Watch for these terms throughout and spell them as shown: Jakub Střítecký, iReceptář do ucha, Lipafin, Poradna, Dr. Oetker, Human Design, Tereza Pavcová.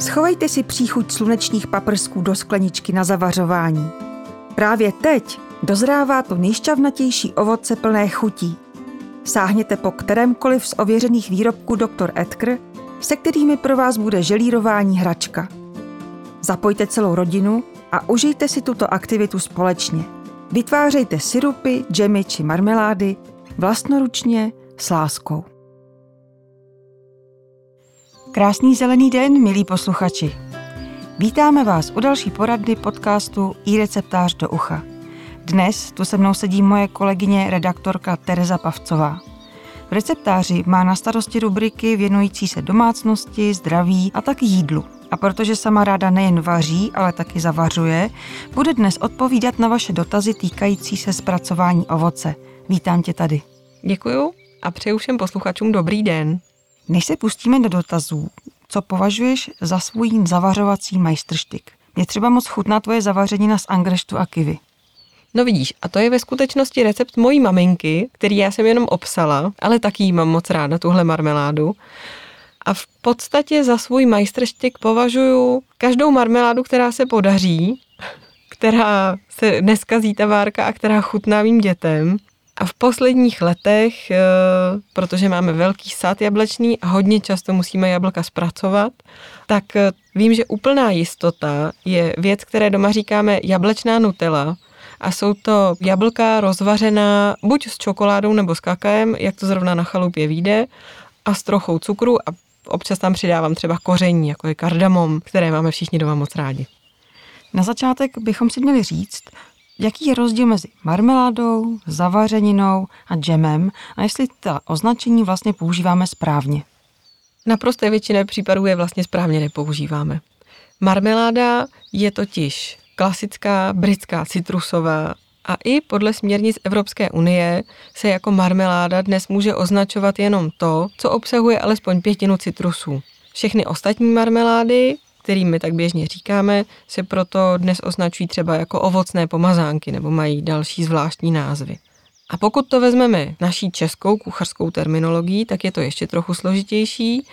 Schovejte si příchuť slunečních paprsků do skleničky na zavařování. Právě teď dozrává to nejšťavnatější ovoce plné chutí. Sáhněte po kterémkoliv z ověřených výrobků Dr. Oetker, se kterými pro vás bude želírování hračka. Zapojte celou rodinu a užijte si tuto aktivitu společně. Vytvářejte sirupy, džemy či marmelády vlastnoručně s láskou. Krásný zelený den, milí posluchači. Vítáme vás u další poradny podcastu iReceptář do ucha. Dnes tu se mnou sedí moje kolegyně redaktorka Tereza Pavcová. V receptáři má na starosti rubriky věnující se domácnosti, zdraví a taky jídlu. A protože sama ráda nejen vaří, ale taky zavařuje, bude dnes odpovídat na vaše dotazy týkající se zpracování ovoce. Vítám tě tady. Děkuju a přeju všem posluchačům dobrý den. Než se pustíme do dotazů, co považuješ za svůj zavařovací majstrštyk? Mě třeba moc chutná tvoje zavařenina z angreštu a kivy. No vidíš, a to je ve skutečnosti recept mojí maminky, který já jsem jenom opsala, ale taky mám moc ráda tuhle marmeládu. A v podstatě za svůj majstrštyk považuju každou marmeládu, která se podaří, která se neskazí ta várka a která chutná mým dětem. A v posledních letech, protože máme velký sad jablečný a hodně často musíme jablka zpracovat, tak vím, že úplná jistota je věc, které doma říkáme jablečná Nutella. A jsou to jablka rozvařená buď s čokoládou nebo s kakaem, jak to zrovna na chalupě vyjde, a s trochou cukru a občas tam přidávám třeba koření, jako je kardamom, které máme všichni doma moc rádi. Na začátek bychom si měli říct, jaký je rozdíl mezi marmeládou, zavařeninou a džemem a jestli ta označení vlastně používáme správně. Naprosté většině případů je vlastně správně nepoužíváme. Marmeláda je totiž klasická britská citrusová a i podle směrnic Evropské unie se jako marmeláda dnes může označovat jenom to, co obsahuje alespoň 1/5 citrusů. Všechny ostatní marmelády, kterým my tak běžně říkáme, se proto dnes označují třeba jako ovocné pomazánky nebo mají další zvláštní názvy. A pokud to vezmeme naší českou kuchařskou terminologií, tak je to ještě trochu složitější,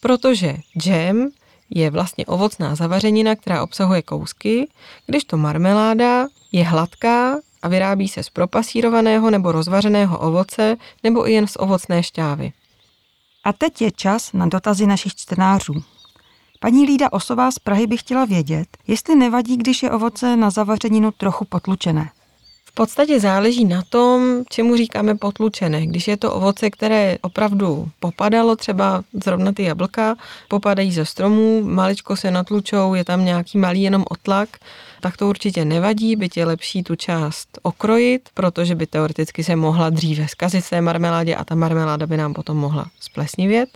protože džem je vlastně ovocná zavařenina, která obsahuje kousky, kdežto marmeláda je hladká a vyrábí se z propasírovaného nebo rozvařeného ovoce nebo i jen z ovocné šťávy. A teď je čas na dotazy našich čtenářů. Paní Lída Osová z Prahy by chtěla vědět, jestli nevadí, když je ovoce na zavařeninu trochu potlučené. V podstatě záleží na tom, čemu říkáme potlučené. Když je to ovoce, které opravdu popadalo, třeba zrovna ty jablka, popadají ze stromů, maličko se natlučou, je tam nějaký malý jenom otlak, tak to určitě nevadí, byť je lepší tu část okrojit, protože by teoreticky se mohla dříve zkazit té marmeládě a ta marmeláda by nám potom mohla splesnivět.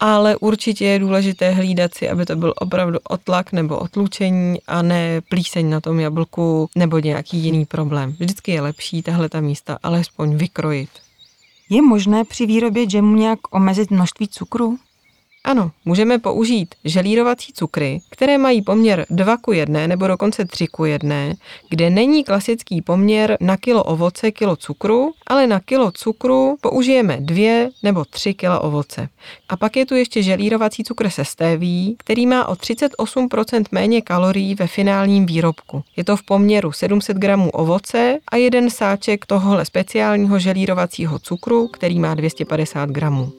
Ale určitě je důležité hlídat si, aby to byl opravdu otlak nebo otlučení a ne plíseň na tom jablku nebo nějaký jiný problém. Vždycky je lepší tahle ta místa alespoň vykrojit. Je možné při výrobě džemu nějak omezit množství cukru? Ano, můžeme použít želírovací cukry, které mají poměr 2:1 nebo dokonce 3:1, kde není klasický poměr na kilo ovoce, kilo cukru, ale na kilo cukru použijeme 2 nebo 3 kila ovoce. A pak je tu ještě želírovací cukr se stéví, který má o 38% méně kalorií ve finálním výrobku. Je to v poměru 700 gramů ovoce a jeden sáček tohohle speciálního želírovacího cukru, který má 250 gramů.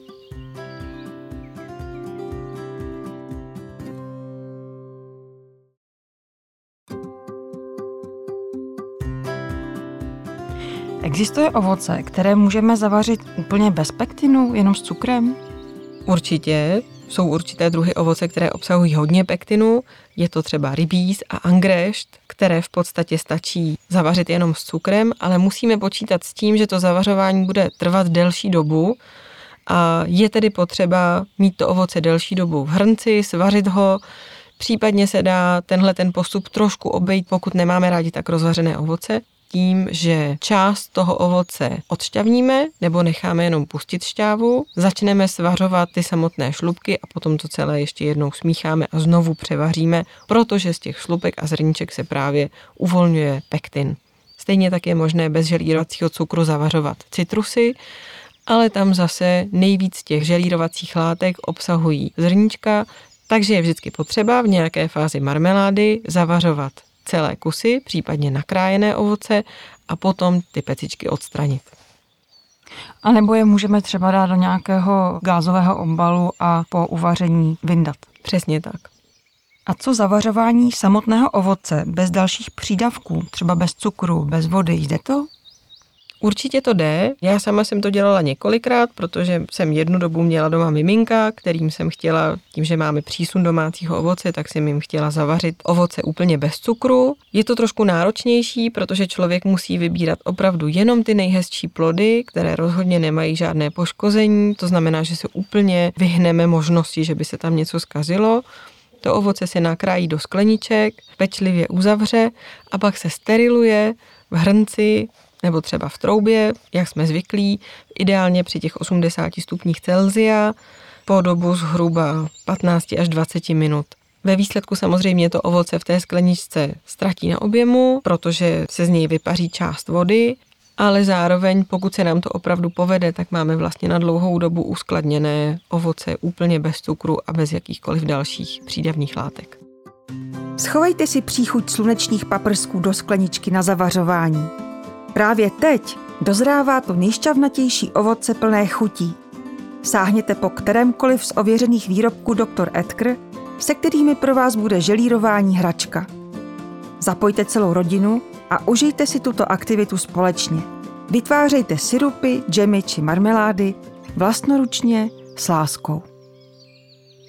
Existuje ovoce, které můžeme zavařit úplně bez pektinu, jenom s cukrem? Určitě. Jsou určité druhy ovoce, které obsahují hodně pektinu. Je to třeba rybíz a angrešt, které v podstatě stačí zavařit jenom s cukrem, ale musíme počítat s tím, že to zavařování bude trvat delší dobu a je tedy potřeba mít to ovoce delší dobu v hrnci, svařit ho. Případně se dá ten postup trošku obejít, pokud nemáme rádi tak rozvařené ovoce, tím, že část toho ovoce odšťavníme nebo necháme jenom pustit šťávu, začneme svařovat ty samotné šlupky a potom to celé ještě jednou smícháme a znovu převaříme, protože z těch šlupek a zrníček se právě uvolňuje pektin. Stejně tak je možné bez želírovacího cukru zavařovat citrusy, ale tam zase nejvíc těch želírovacích látek obsahují zrníčka, Takže je vždycky potřeba v nějaké fázi marmelády zavařovat celé kusy, případně nakrájené ovoce a potom ty pecičky odstranit. A nebo je můžeme třeba dát do nějakého gázového obalu a po uvaření vyndat. Přesně tak. A co zavařování samotného ovoce bez dalších přídavků, třeba bez cukru, bez vody, jde to? Určitě to jde. Já sama jsem to dělala několikrát, protože jsem jednu dobu měla doma miminka, kterým jsem chtěla, tím, že máme přísun domácího ovoce, tak jsem jim chtěla zavařit ovoce úplně bez cukru. Je to trošku náročnější, protože člověk musí vybírat opravdu jenom ty nejhezčí plody, které rozhodně nemají žádné poškození, to znamená, že se úplně vyhneme možnosti, že by se tam něco zkazilo. To ovoce se nakrájí do skleniček, pečlivě uzavře a pak se steriluje v hrnci nebo třeba v troubě, jak jsme zvyklí, ideálně při těch 80 stupních Celsia po dobu zhruba 15 až 20 minut. Ve výsledku samozřejmě to ovoce v té skleničce ztratí na objemu, protože se z něj vypaří část vody, ale zároveň, pokud se nám to opravdu povede, tak máme vlastně na dlouhou dobu uskladněné ovoce úplně bez cukru a bez jakýchkoliv dalších přídavných látek. Schovejte si příchuť slunečních paprsků do skleničky na zavařování. Právě teď dozrává to nejšťavnatější ovoce plné chutí. Sáhněte po kterémkoliv z ověřených výrobků Dr. Oetker, se kterými pro vás bude želírování hračka. Zapojte celou rodinu a užijte si tuto aktivitu společně. Vytvářejte sirupy, džemy či marmelády vlastnoručně s láskou.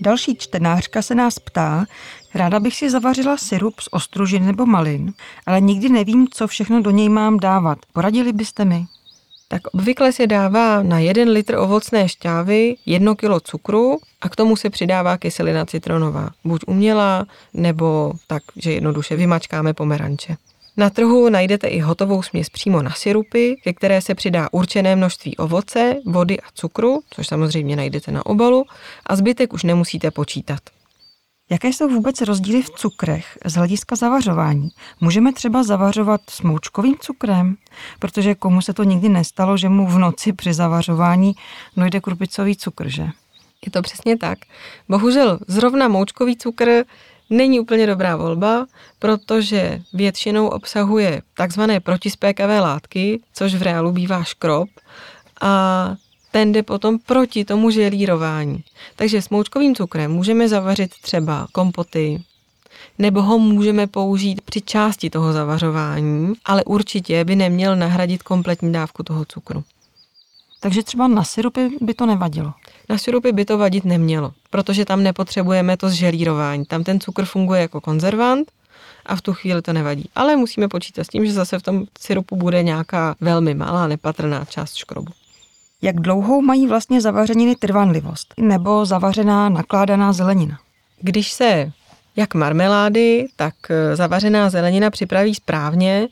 Další čtenářka se nás ptá, ráda bych si zavařila sirup z ostružin nebo malin, ale nikdy nevím, co všechno do něj mám dávat. Poradili byste mi? Tak obvykle se dává na 1 litr ovocné šťávy 1 kilo cukru a k tomu se přidává kyselina citronová, buď umělá, nebo tak, že jednoduše vymačkáme pomeranče. Na trhu najdete i hotovou směs přímo na sirupy, ke které se přidá určené množství ovoce, vody a cukru, což samozřejmě najdete na obalu, a zbytek už nemusíte počítat. Jaké jsou vůbec rozdíly v cukrech z hlediska zavařování? Můžeme třeba zavařovat s moučkovým cukrem? Protože komu se to nikdy nestalo, že mu v noci při zavařování dojde krupicový cukr, že? Je to přesně tak. Bohužel zrovna moučkový cukr není úplně dobrá volba, protože většinou obsahuje takzvané protispékavé látky, což v reálu bývá škrob, a ten jde potom proti tomu želírování. Takže s moučkovým cukrem můžeme zavařit třeba kompoty, nebo ho můžeme použít při části toho zavařování, ale určitě by neměl nahradit kompletní dávku toho cukru. Takže třeba na sirupy by to nevadilo? Na sirupy by to vadit nemělo, protože tam nepotřebujeme to zželírování. Tam ten cukr funguje jako konzervant a v tu chvíli to nevadí. Ale musíme počítat s tím, že zase v tom sirupu bude nějaká velmi malá, nepatrná část škrobu. Jak dlouhou mají vlastně zavařeniny trvanlivost nebo zavařená nakládaná zelenina? Když se jak marmelády, tak zavařená zelenina připraví správně,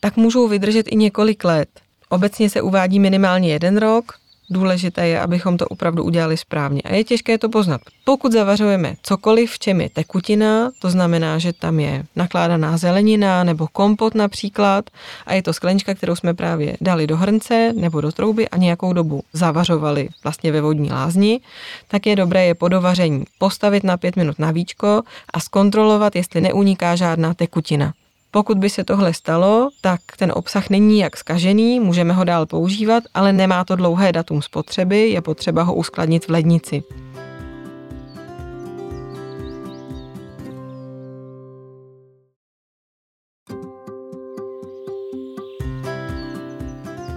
tak můžou vydržet i několik let. Obecně se uvádí minimálně 1 rok. Důležité je, abychom to opravdu udělali správně. A je těžké to poznat. Pokud zavařujeme cokoliv, v čem je tekutina, to znamená, že tam je nakládaná zelenina nebo kompot například, a je to sklenička, kterou jsme právě dali do hrnce nebo do trouby a nějakou dobu zavařovali vlastně ve vodní lázni, tak je dobré je po dovaření postavit na 5 minut na víčko a zkontrolovat, jestli neuniká žádná tekutina. Pokud by se tohle stalo, tak ten obsah není jak zkažený, můžeme ho dál používat, ale nemá to dlouhé datum spotřeby, je potřeba ho uskladnit v lednici.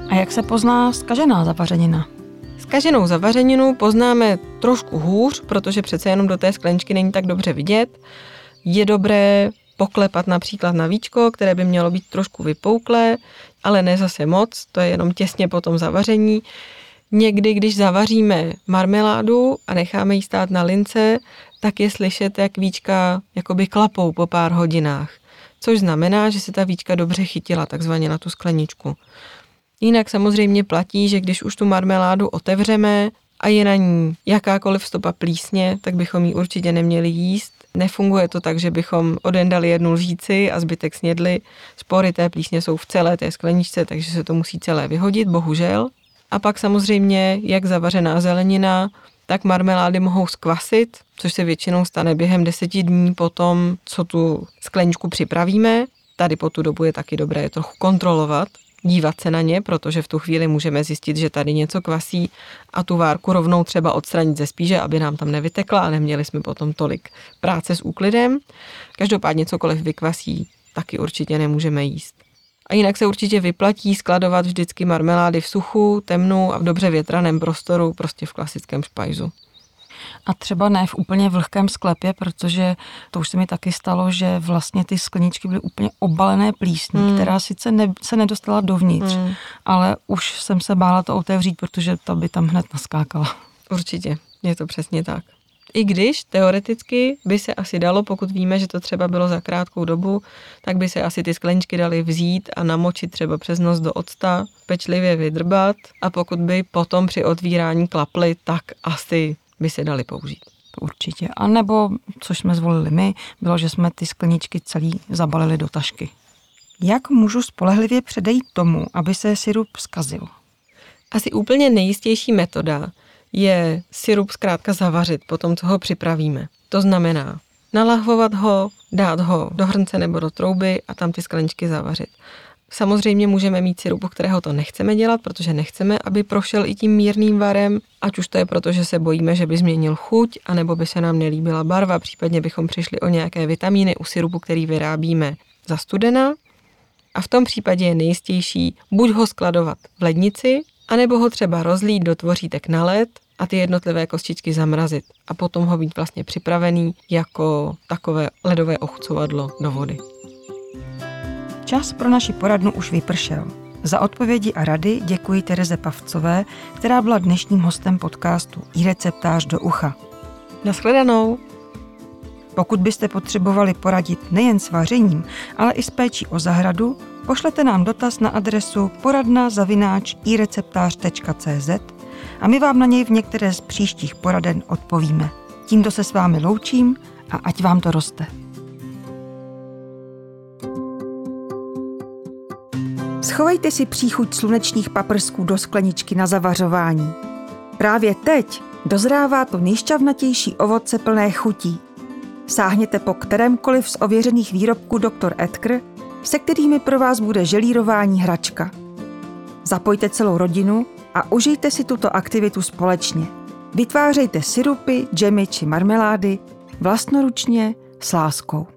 A jak se pozná zkažená zavařenina? Zkaženou zavařeninu poznáme trošku hůř, protože přece jenom do té skleničky není tak dobře vidět. Je dobré poklepat například na víčko, které by mělo být trošku vypouklé, ale ne zase moc, to je jenom těsně po tom zavaření. Někdy, když zavaříme marmeládu a necháme ji stát na lince, tak je slyšet, jak víčka jakoby klapou po pár hodinách, což znamená, že se ta víčka dobře chytila, takzvaně na tu skleničku. Jinak samozřejmě platí, že když už tu marmeládu otevřeme a je na ní jakákoliv stopa plísně, tak bychom ji určitě neměli jíst. Nefunguje to tak, že bychom odendali jednu lžíci a zbytek snědli. Spory té plísně jsou v celé té skleničce, takže se to musí celé vyhodit, bohužel. A pak samozřejmě, jak zavařená zelenina, tak marmelády mohou zkvasit, což se většinou stane během 10 dní po tom, co tu skleničku připravíme. Tady po tu dobu je taky dobré je trochu kontrolovat, dívat se na ně, protože v tu chvíli můžeme zjistit, že tady něco kvasí a tu várku rovnou třeba odstranit ze spíže, aby nám tam nevytekla a neměli jsme potom tolik práce s úklidem. Každopádně cokoliv vykvasí, taky určitě nemůžeme jíst. A jinak se určitě vyplatí skladovat vždycky marmelády v suchu, temnu a v dobře větraném prostoru, prostě v klasickém špajzu. A třeba ne v úplně vlhkém sklepě, protože to už se mi taky stalo, že vlastně ty skleničky byly úplně obalené plísní, která sice se nedostala dovnitř, ale už jsem se bála to otevřít, protože ta by tam hned naskákala. Určitě, je to přesně tak. I když teoreticky by se asi dalo, pokud víme, že to třeba bylo za krátkou dobu, tak by se asi ty skleničky daly vzít a namočit třeba přes nos do octa, pečlivě vydrbat a pokud by potom při otvírání klaply, tak asi by se daly použít. Určitě. A nebo, což jsme zvolili my, bylo, že jsme ty skleničky celý zabalili do tašky. Jak můžu spolehlivě předejít tomu, aby se sirup zkazil? Asi úplně nejistější metoda je sirup zkrátka zavařit po tom, co ho připravíme. To znamená nalahvovat ho, dát ho do hrnce nebo do trouby a tam ty skleničky zavařit. Samozřejmě můžeme mít sirup, kterého to nechceme dělat, protože nechceme, aby prošel i tím mírným varem, ať už to je proto, že se bojíme, že by změnil chuť, anebo by se nám nelíbila barva, případně bychom přišli o nějaké vitamíny u sirupu, který vyrábíme za studena. A v tom případě je nejistější buď ho skladovat v lednici, anebo ho třeba rozlít do tvořítek na led a ty jednotlivé kostičky zamrazit a potom ho být vlastně připravený jako takové ledové ochucovadlo do vody. Čas pro naši poradnu už vypršel. Za odpovědi a rady děkuji Tereze Pavcové, která byla dnešním hostem podcastu iReceptář do ucha. Nashledanou. Pokud byste potřebovali poradit nejen s vařením, ale i s péčí o zahradu, pošlete nám dotaz na adresu poradna@ireceptac.cz a my vám na něj v některé z příštích poraden odpovíme. Tímto se s vámi loučím a ať vám to roste. Schovejte si příchuť slunečních paprsků do skleničky na zavařování. Právě teď dozrává to nejšťavnatější ovoce plné chutí. Sáhněte po kterémkoliv z ověřených výrobků Dr. Oetker, se kterými pro vás bude želírování hračka. Zapojte celou rodinu a užijte si tuto aktivitu společně. Vytvářejte sirupy, džemy či marmelády vlastnoručně s láskou.